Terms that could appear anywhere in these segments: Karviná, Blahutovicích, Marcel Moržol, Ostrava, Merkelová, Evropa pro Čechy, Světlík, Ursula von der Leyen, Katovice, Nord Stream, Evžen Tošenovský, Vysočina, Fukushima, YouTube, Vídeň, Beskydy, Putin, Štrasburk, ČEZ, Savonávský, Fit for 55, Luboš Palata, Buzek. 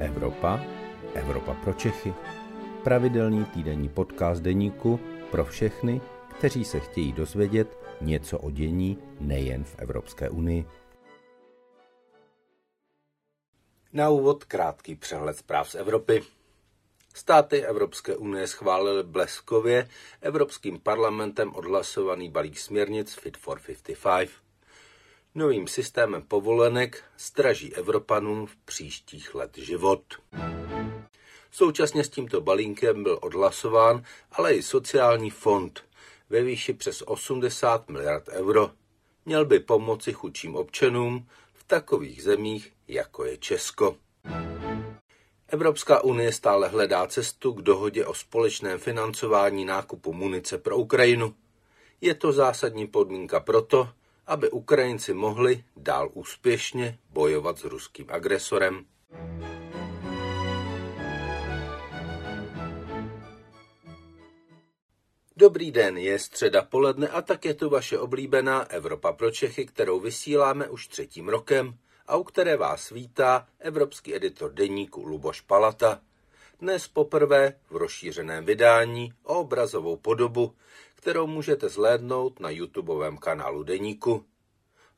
Evropa pro Čechy. Pravidelný týdenní podcast deníku pro všechny, kteří se chtějí dozvědět něco o dění nejen v Evropské unii. Na úvod krátký přehled zpráv z Evropy. Státy Evropské unie schválily bleskově Evropským parlamentem odhlasovaný balík směrnic Fit for 55. Novým systémem povolenek zdraží Evropanům v příštích let život. Současně s tímto balíkem byl odhlasován ale i sociální fond ve výši přes 80 miliard euro. Měl by pomoci chudším občanům v takových zemích, jako je Česko. Evropská unie stále hledá cestu k dohodě o společném financování nákupu munice pro Ukrajinu. Je to zásadní podmínka proto, aby Ukrajinci mohli dál úspěšně bojovat s ruským agresorem. Dobrý den, je středa poledne a tak je tu vaše oblíbená Evropa pro Čechy, kterou vysíláme už třetím rokem a u které vás vítá evropský editor deníku Luboš Palata. Dnes poprvé v rozšířeném vydání o obrazovou podobu, kterou můžete zhlédnout na YouTubeovém kanálu deníku.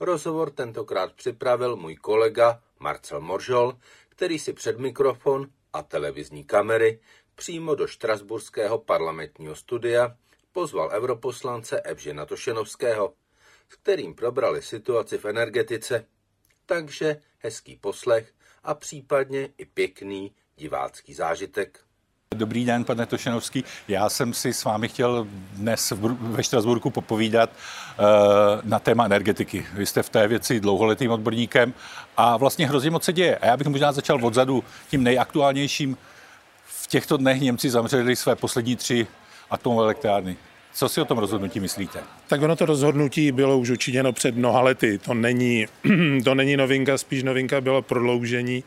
Rozhovor tentokrát připravil můj kolega Marcel Moržol, který si před mikrofon a televizní kamery přímo do štrasburského parlamentního studia pozval europoslance Evžena Tošenovského, s kterým probrali situaci v energetice. Takže hezký poslech a případně i pěkný divácký zážitek. Dobrý den, pane Tošenovský. Já jsem si s vámi chtěl dnes ve Štrasburku popovídat na téma energetiky. Vy jste v té věci dlouholetým odborníkem a vlastně hrozně moc se děje. A já bych možná začal odzadu tím nejaktuálnějším. V těchto dnech Němci zamřeli své poslední 3 atomové elektrárny. Co si o tom rozhodnutí myslíte? Tak ono to rozhodnutí bylo už učiněno před mnoha lety. To není novinka, spíš novinka bylo prodloužení.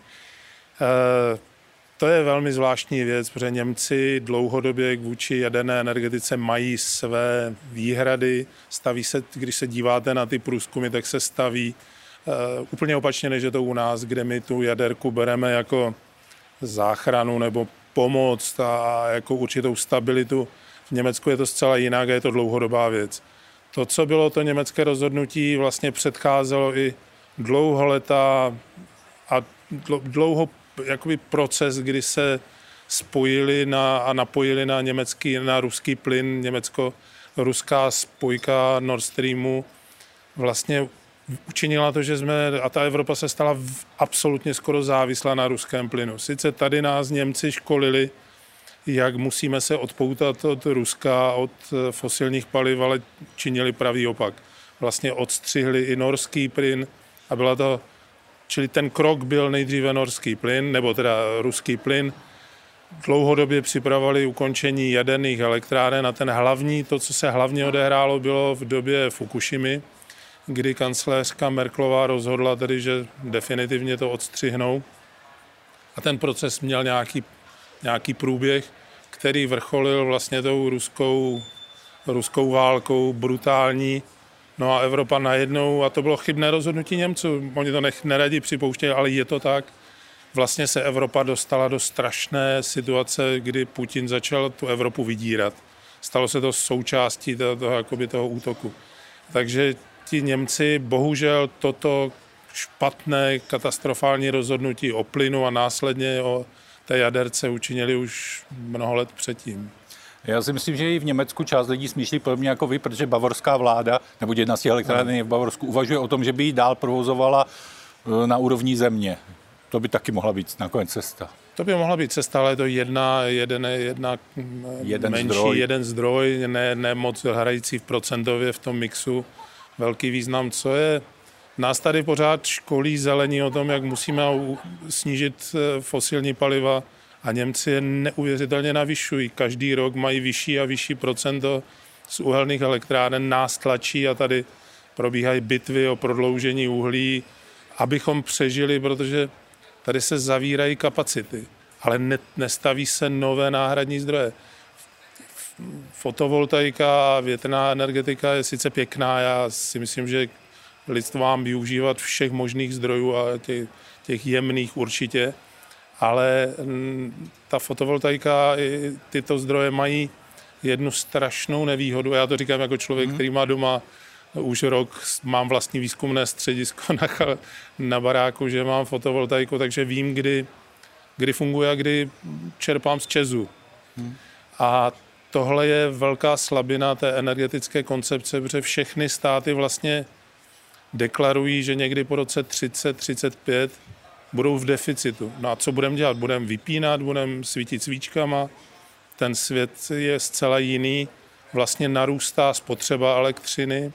To je velmi zvláštní věc, protože Němci dlouhodobě vůči jaderné energetice mají své výhrady. Staví se, když se díváte na ty průzkumy, tak se staví úplně opačně, než je to u nás, kde my tu jaderku bereme jako záchranu nebo pomoc a jako určitou stabilitu. V Německu je to zcela jinak a je to dlouhodobá věc. To, co bylo to německé rozhodnutí, vlastně předcházelo i dlouholetá a dlouho jakoby proces, kdy se spojili a napojili na ruský plyn, německo-ruská spojka Nord Streamu vlastně učinila to, že ta Evropa se stala absolutně skoro závislá na ruském plynu. Sice tady nás Němci školili, jak musíme se odpoutat od Ruska, od fosilních paliv, ale činili pravý opak. Vlastně odstřihli i norský plyn a byla to. Čili ten krok byl nejdříve norský plyn, nebo teda ruský plyn. Dlouhodobě připravovali ukončení jaderných elektráren a to, co se hlavně odehrálo, bylo v době Fukushimy, kdy kancléřka Merkelová rozhodla tedy, že definitivně to odstřihnou. A ten proces měl nějaký průběh, který vrcholil vlastně tou ruskou válkou, brutální. No a Evropa najednou, a to bylo chybné rozhodnutí Němců, oni to neradi připouštějí, ale je to tak. Vlastně se Evropa dostala do strašné situace, kdy Putin začal tu Evropu vydírat. Stalo se to součástí toho útoku. Takže ti Němci bohužel toto špatné, katastrofální rozhodnutí o plynu a následně o té jaderce učinili už mnoho let předtím. Já si myslím, že i v Německu část lidí smýšlí podobně jako vy, protože bavorská vláda, nebo jedna z těch elektráren v Bavorsku, uvažuje o tom, že by ji dál provozovala na úrovni země. To by taky mohla být nakonec cesta. To by mohla být cesta, ale je to jeden zdroj, ne moc hrající v procentově v tom mixu. Velký význam, co je. Nás tady pořád školí zelení o tom, jak musíme snížit fosilní paliva, a Němci je neuvěřitelně navyšují. Každý rok mají vyšší a vyšší procento z uhelných elektráren, nás tlačí a tady probíhají bitvy o prodloužení uhlí, abychom přežili, protože tady se zavírají kapacity, ale nestaví se nové náhradní zdroje. Fotovoltaika a větrná energetika je sice pěkná, já si myslím, že lidstvo mám využívat všech možných zdrojů a těch jemných určitě, ale ta fotovoltaika i tyto zdroje mají jednu strašnou nevýhodu. Já to říkám jako člověk, který má doma už rok, mám vlastní výzkumné středisko na baráku, že mám fotovoltaiku, takže vím, kdy funguje a kdy čerpám z ČEZu. A tohle je velká slabina té energetické koncepce, protože všechny státy vlastně deklarují, že někdy po roce 30-35 budou v deficitu. No a co budeme dělat? Budeme vypínat, budeme svítit svíčkama. Ten svět je zcela jiný. Vlastně narůstá spotřeba elektřiny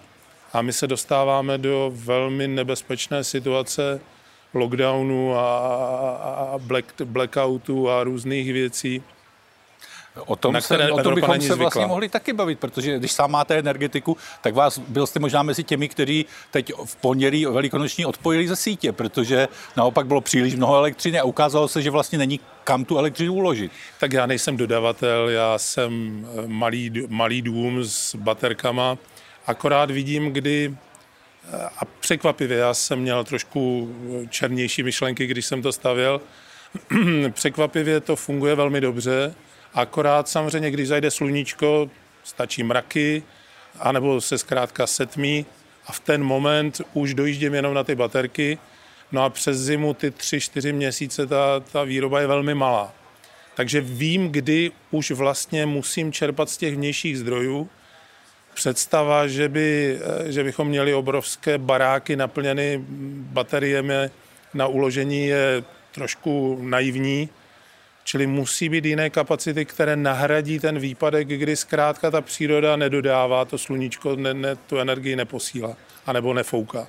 a my se dostáváme do velmi nebezpečné situace lockdownu a blackoutu a různých věcí. O tom bychom se vlastně mohli taky bavit, protože když sám máte energetiku, tak vás byl jste možná mezi těmi, kteří teď v pondělí velikonoční odpojili ze sítě, protože naopak bylo příliš mnoho elektřiny a ukázalo se, že vlastně není kam tu elektřinu uložit. Tak já nejsem dodavatel, já jsem malý dům s baterkama, akorát vidím, kdy, a překvapivě, já jsem měl trošku černější myšlenky, když jsem to stavěl, překvapivě to funguje velmi dobře. Akorát samozřejmě, když zajde sluníčko, stačí mraky, anebo se zkrátka setmí a v ten moment už dojíždím jenom na ty baterky. No a přes zimu ty 3-4 měsíce ta výroba je velmi malá. Takže vím, kdy už vlastně musím čerpat z těch vnějších zdrojů. Představa, že bychom měli obrovské baráky naplněny bateriemi na uložení je trošku naivní. Čili musí být jiné kapacity, které nahradí ten výpadek, kdy zkrátka ta příroda nedodává, to sluníčko tu energii neposílá, anebo nefouká.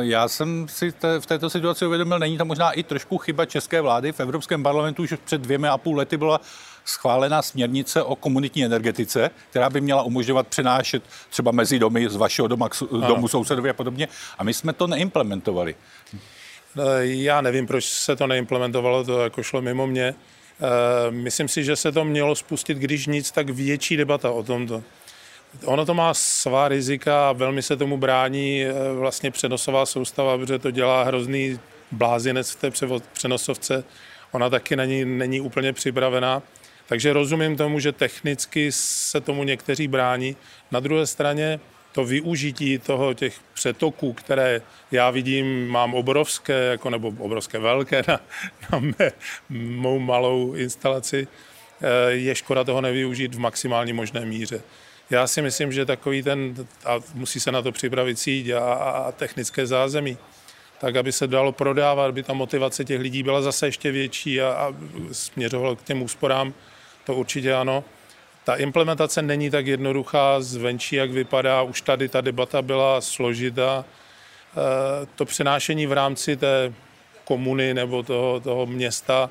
Já jsem si v této situaci uvědomil, není to možná i trošku chyba české vlády. V Evropském parlamentu už před 2,5 lety byla schválená směrnice o komunitní energetice, která by měla umožňovat přenášet třeba mezi domy z vašeho doma k domu sousedovi a podobně. A my jsme to neimplementovali. Já nevím, proč se to neimplementovalo, to jako šlo mimo mě. Myslím si, že se to mělo spustit, když nic, tak větší debata o tomto. Ono to má svá rizika a velmi se tomu brání vlastně přenosová soustava, protože to dělá hrozný blázinec v té přenosovce. Ona taky na ní není úplně připravená. Takže rozumím tomu, že technicky se tomu někteří brání. Na druhé straně to využití toho těch přetoků, které já vidím, mám obrovské, jako, nebo obrovské velké na mou malou instalaci, je škoda toho nevyužít v maximální možné míře. Já si myslím, že takový a musí se na to připravit síť a technické zázemí, tak aby se dalo prodávat, aby ta motivace těch lidí byla zase ještě větší a směřovalo k těm úsporám, to určitě ano. Ta implementace není tak jednoduchá zvenčí, jak vypadá, už tady ta debata byla složitá. To přenášení v rámci té komuny nebo toho města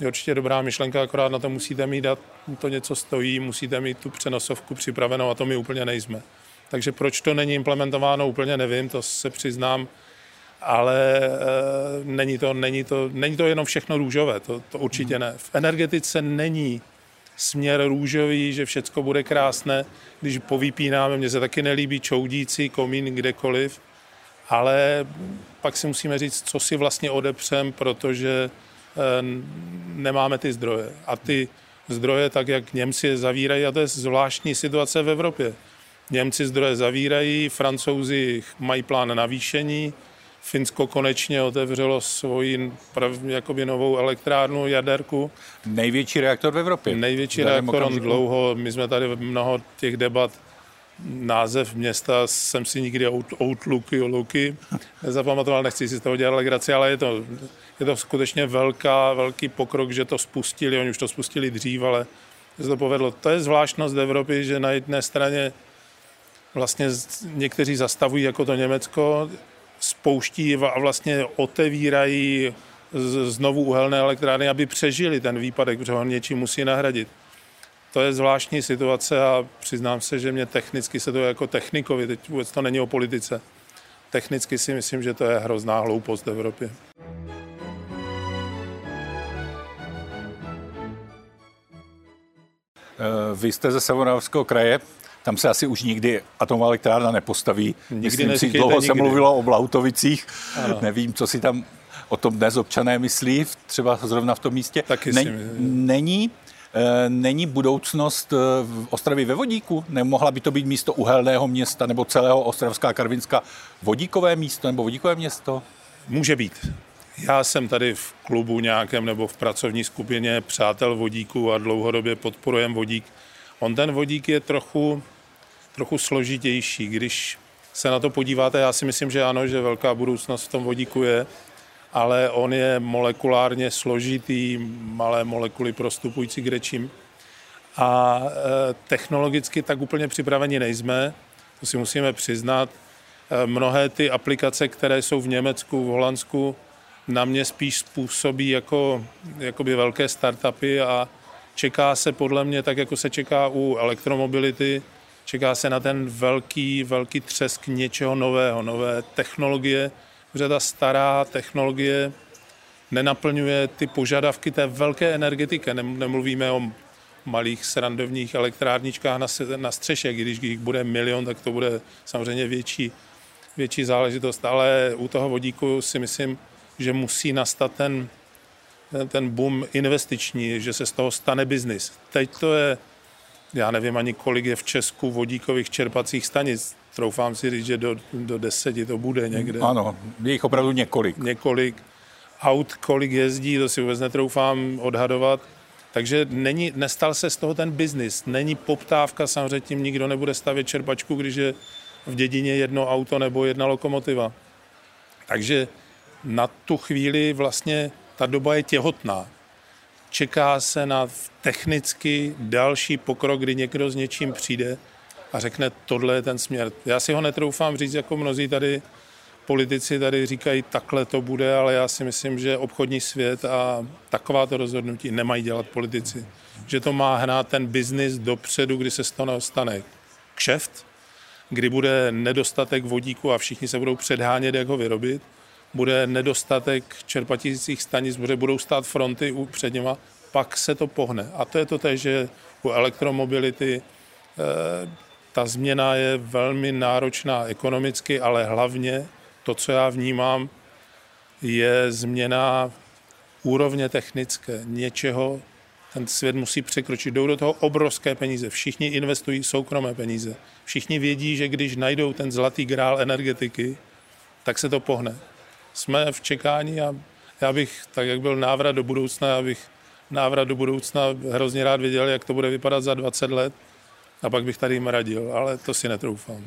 je určitě dobrá myšlenka, akorát na to musíte mít, a to něco stojí, musíte mít tu přenosovku připravenou a to my úplně nejsme. Takže proč to není implementováno, úplně nevím, to se přiznám, ale není to jenom všechno růžové, to určitě ne. V energetice není směr růžový, že všecko bude krásné, když povypínáme, mně se taky nelíbí čoudící komín kdekoliv, ale pak si musíme říct, co si vlastně odepřem, protože nemáme ty zdroje. A ty zdroje, tak jak Němci je zavírají, a to je zvláštní situace v Evropě. Němci zdroje zavírají, Francouzi mají plán navýšení, Finsko konečně otevřelo svoji novou elektrárnu, jaderku. Největší reaktor v Evropě. Největší reaktor, on dlouho, my jsme tady mnoho těch debat, název města jsem si nikdy Outlooky nezapamatoval, nechci si z toho dělat legraci, ale je to skutečně velký pokrok, že to spustili, oni už to spustili dřív, ale se to povedlo. To je zvláštnost Evropy, že na jedné straně vlastně někteří zastavují jako to Německo, spouští a vlastně otevírají znovu uhelné elektrárny, aby přežili ten výpadek, protože ho něčím musí nahradit. To je zvláštní situace a přiznám se, že mě technicky se to jako technikovi, teď vůbec to není o politice, technicky si myslím, že to je hrozná hloupost v Evropě. Vy jste ze Savonávského kraje, Tam se asi už nikdy atomová elektrárna nepostaví. Myslím si, dlouho se mluvilo o Blahutovicích. Ano. Nevím, co si tam o tom dnes občané myslí, třeba zrovna v tom místě. Není budoucnost v Ostravě ve vodíku? Nemohla by to být místo uhelného města nebo celého Ostravská Karvinska vodíkové místo nebo vodíkové město? Může být. Já jsem tady v klubu nějakém nebo v pracovní skupině přátel vodíku a dlouhodobě podporujem vodík. On ten vodík je trochu složitější. Když se na to podíváte, já si myslím, že ano, že velká budoucnost v tom vodíku je, ale on je molekulárně složitý, malé molekuly prostupující k řečím. A technologicky tak úplně připraveni nejsme, to si musíme přiznat. Mnohé ty aplikace, které jsou v Německu, v Holandsku, na mě spíš způsobí jakoby velké startupy a čeká se podle mě tak, jako se čeká u elektromobility, čeká se na ten velký třesk něčeho nového, nové technologie, protože ta stará technologie nenaplňuje ty požadavky té velké energetiky. Nemluvíme o malých srandovních elektrárničkách na střeše, když jich bude milion, tak to bude samozřejmě větší záležitost, ale u toho vodíku si myslím, že musí nastat ten boom investiční, že se z toho stane biznis. Teď to je, já nevím ani kolik je v Česku vodíkových čerpacích stanic. Troufám si říct, že do 10 to bude někde. Ano, je jich opravdu několik. Několik aut, kolik jezdí, to si vůbec netroufám odhadovat. Takže nestal se z toho ten biznis. Není poptávka, samozřejmě tím nikdo nebude stavět čerpačku, když je v dědině jedno auto nebo jedna lokomotiva. Takže na tu chvíli vlastně ta doba je těhotná. Čeká se na technicky další pokrok, kdy někdo s něčím přijde a řekne, tohle je ten směr. Já si ho netroufám říct, jako mnozí tady politici tady říkají, takhle to bude, ale já si myslím, že obchodní svět a takováto rozhodnutí nemají dělat politici. Že to má hnát ten biznis dopředu, kdy se z toho stane kšeft, kdy bude nedostatek vodíku a všichni se budou předhánět, jak ho vyrobit. Bude nedostatek čerpacích stanic, protože budou stát fronty před nima, pak se to pohne. A to je to též, že u elektromobility ta změna je velmi náročná ekonomicky, ale hlavně to, co já vnímám, je změna úrovně technické. Něčeho ten svět musí překročit. Jdou do toho obrovské peníze. Všichni investují soukromé peníze. Všichni vědí, že když najdou ten zlatý grál energetiky, tak se to pohne. Jsme v čekání a já bych, tak jak byl návrat do budoucna, já bych návrat do budoucna hrozně rád viděl, jak to bude vypadat za 20 let a pak bych tady jim radil, ale to si netroufám.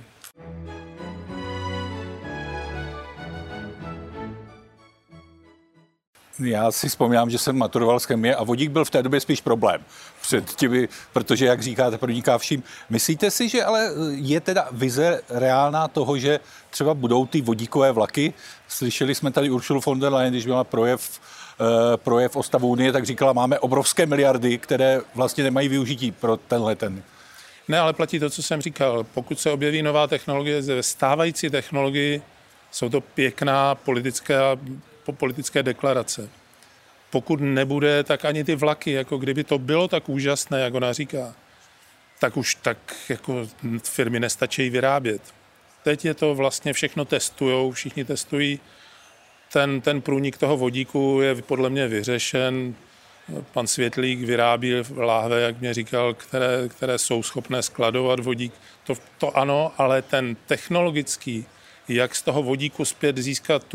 Já si vzpomínám, že jsem maturoval z chemie a vodík byl v té době spíš problém před těmi, protože, jak říkáte, proniká vším. Myslíte si, že ale je teda vize reálná toho, že třeba budou ty vodíkové vlaky? Slyšeli jsme tady Ursulu von der Leyen, když byla projev o stavu Unie, tak říkala, máme obrovské miliardy, které vlastně nemají využití pro tenhle ten. Ne, ale platí to, co jsem říkal. Pokud se objeví nová technologie, ze stávající technologii, jsou to pěkná politické deklarace. Pokud nebude, tak ani ty vlaky, jako kdyby to bylo tak úžasné, jak ona říká, tak už tak jako firmy nestačí vyrábět. Teď je to vlastně všechno testujou, všichni testují. Ten průnik toho vodíku je podle mě vyřešen. Pan Světlík vyrábí láhve, jak mě říkal, které jsou schopné skladovat vodík. To ano, ale ten technologický, jak z toho vodíku zpět získat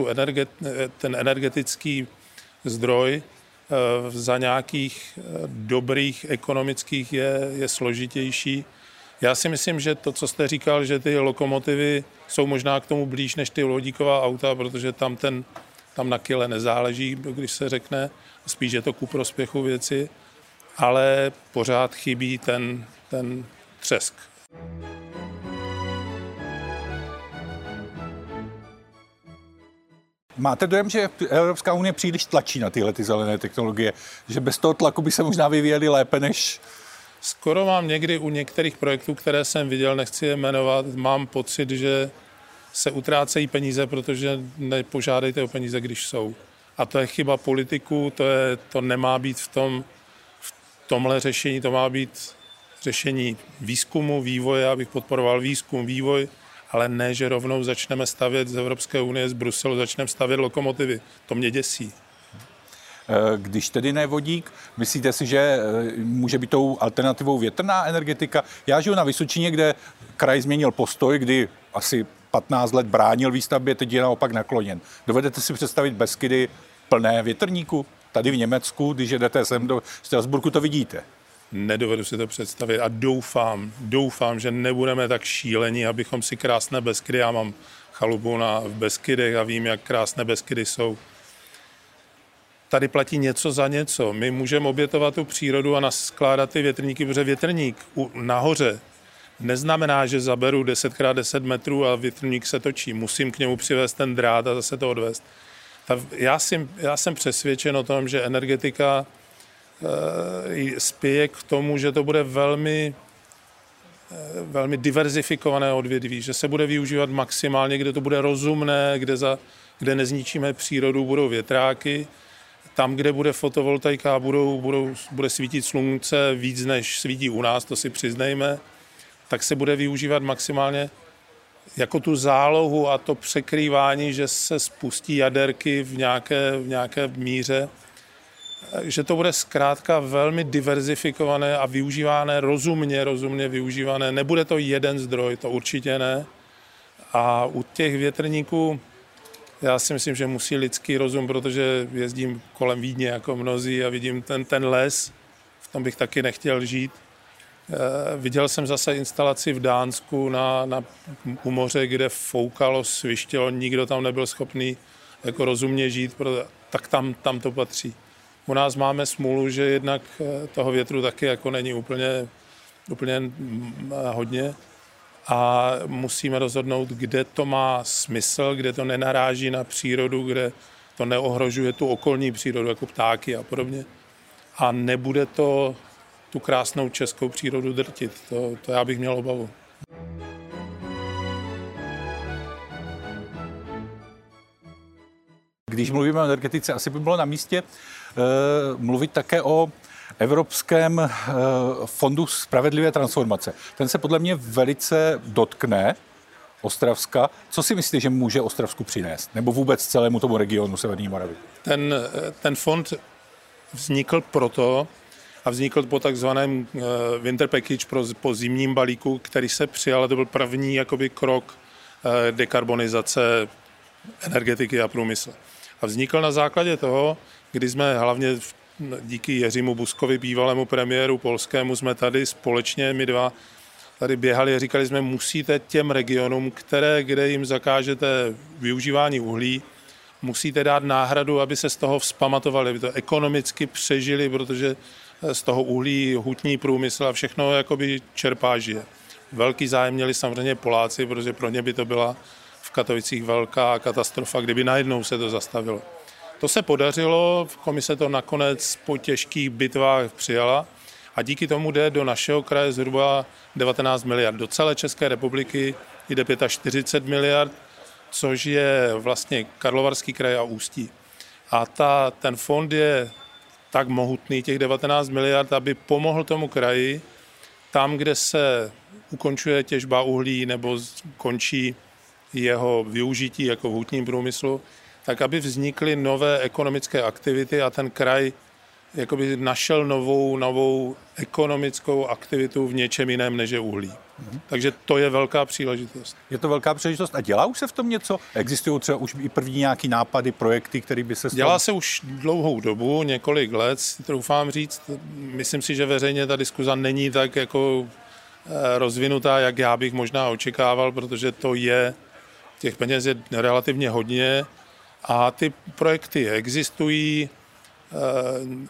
ten energetický zdroj za nějakých dobrých ekonomických je složitější. Já si myslím, že to, co jste říkal, že ty lokomotivy jsou možná k tomu blíž než ty vodíková auta, protože tam na kile nezáleží, když se řekne, spíš je to ku prospěchu věci, ale pořád chybí ten třesk. Máte dojem, že Evropská unie příliš tlačí na tyhle ty zelené technologie, že bez toho tlaku by se možná vyvíjeli lépe než... Skoro mám někdy u některých projektů, které jsem viděl, nechci je jmenovat, mám pocit, že se utrácejí peníze, protože nepožádejte o peníze, když jsou. A to je chyba politiků, to nemá být v tomhle řešení, to má být řešení výzkumu, vývoje, abych podporoval výzkum, vývoj, ale ne, že rovnou začneme stavět z Evropské unie, z Bruselu, začneme stavět lokomotivy. To mě děsí. Když tedy ne vodík, myslíte si, že může být tou alternativou větrná energetika? Já žiju na Vysočině, kde kraj změnil postoj, kdy asi 15 let bránil výstavbě, teď je naopak nakloněn. Dovedete si představit Beskydy plné větrníku? Tady v Německu, když jedete sem do Strasburku, to vidíte. Nedovedu si to představit a doufám, že nebudeme tak šílení, abychom si krásné Beskydy, já mám chalupu v Beskydech a vím, jak krásné Beskydy jsou. Tady platí něco za něco. My můžeme obětovat tu přírodu a naskládat ty větrníky, protože větrník nahoře neznamená, že zaberu 10x10 metrů a větrník se točí. Musím k němu přivést ten drát a zase to odvést. Já jsem přesvědčen o tom, že energetika spěje k tomu, že to bude velmi diverzifikované odvětví, že se bude využívat maximálně, kde to bude rozumné, kde nezničíme přírodu, budou větráky. Tam, kde bude fotovoltaika, bude svítit slunce víc, než svítí u nás, to si přiznejme, tak se bude využívat maximálně jako tu zálohu a to překrývání, že se spustí jaderky v nějaké míře, že to bude zkrátka velmi diverzifikované a využívané, rozumně využívané. Nebude to jeden zdroj, to určitě ne. A u těch větrníků já si myslím, že musí lidský rozum, protože jezdím kolem Vídně jako mnozí a vidím ten les, v tom bych taky nechtěl žít. Viděl jsem zase instalaci v Dánsku u moře, kde foukalo, svištělo, nikdo tam nebyl schopný jako rozumně žít, tak tam to patří. U nás máme smůlu, že jednak toho větru taky jako není úplně hodně a musíme rozhodnout, kde to má smysl, kde to nenaráží na přírodu, kde to neohrožuje tu okolní přírodu, jako ptáky a podobně. A nebude to tu krásnou českou přírodu drtit. To já bych měl obavu. Když mluvíme o energetice, asi by bylo na místě mluvit také o Evropském fondu spravedlivé transformace. Ten se podle mě velice dotkne Ostravska. Co si myslíte, že může Ostravsku přinést? Nebo vůbec celému tomu regionu Severní Moravy? Ten fond vznikl proto, a vznikl po takzvaném winter package po zimním balíku, který se přijal, a to byl první jakoby krok dekarbonizace energetiky a průmyslu. A vznikl na základě toho, kdy jsme hlavně díky Jeřímu Buzkovi, bývalému premiéru polskému, jsme tady společně, my dva, tady běhali a říkali jsme, musíte těm regionům, kde jim zakážete využívání uhlí, musíte dát náhradu, aby se z toho vzpamatovali, aby to ekonomicky přežili, protože z toho uhlí, hutní průmysl a všechno jakoby čerpá, žije. Velký zájem měli samozřejmě Poláci, protože pro ně by to byla v Katovicích velká katastrofa, kdyby najednou se to zastavilo. To se podařilo, komise to nakonec po těžkých bitvách přijala a díky tomu jde do našeho kraje zhruba 19 miliard. Do celé České republiky jde 45 miliard, což je vlastně Karlovarský kraj a Ústí. A ten fond je tak mohutný, těch 19 miliard, aby pomohl tomu kraji tam, kde se ukončuje těžba uhlí nebo končí jeho využití jako v hutním průmyslu, tak aby vznikly nové ekonomické aktivity a ten kraj jakoby našel novou ekonomickou aktivitu v něčem jiném, než je uhlí. Takže to je velká příležitost. Je to velká příležitost a dělá už se v tom něco? Existují třeba už i první nějaké nápady, projekty, které by se... Dělá se už dlouhou dobu, několik let, troufám říct. Myslím si, že veřejně ta diskuza není tak jako rozvinutá, jak já bych možná očekával, protože těch peněz je relativně hodně a ty projekty existují.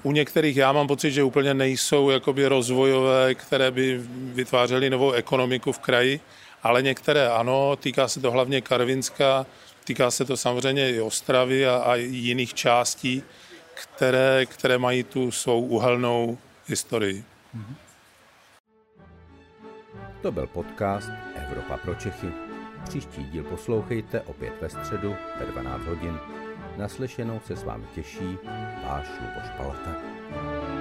U některých já mám pocit, že úplně nejsou jakoby rozvojové, které by vytvářely novou ekonomiku v kraji, ale některé ano, týká se to hlavně Karvinska, týká se to samozřejmě i Ostravy a jiných částí, které mají tu svou uhelnou historii. To byl podcast Evropa pro Čechy. Příští díl poslouchejte opět ve středu ve 12 hodin. Naslyšenou se s vámi těší váš Luboš Palata.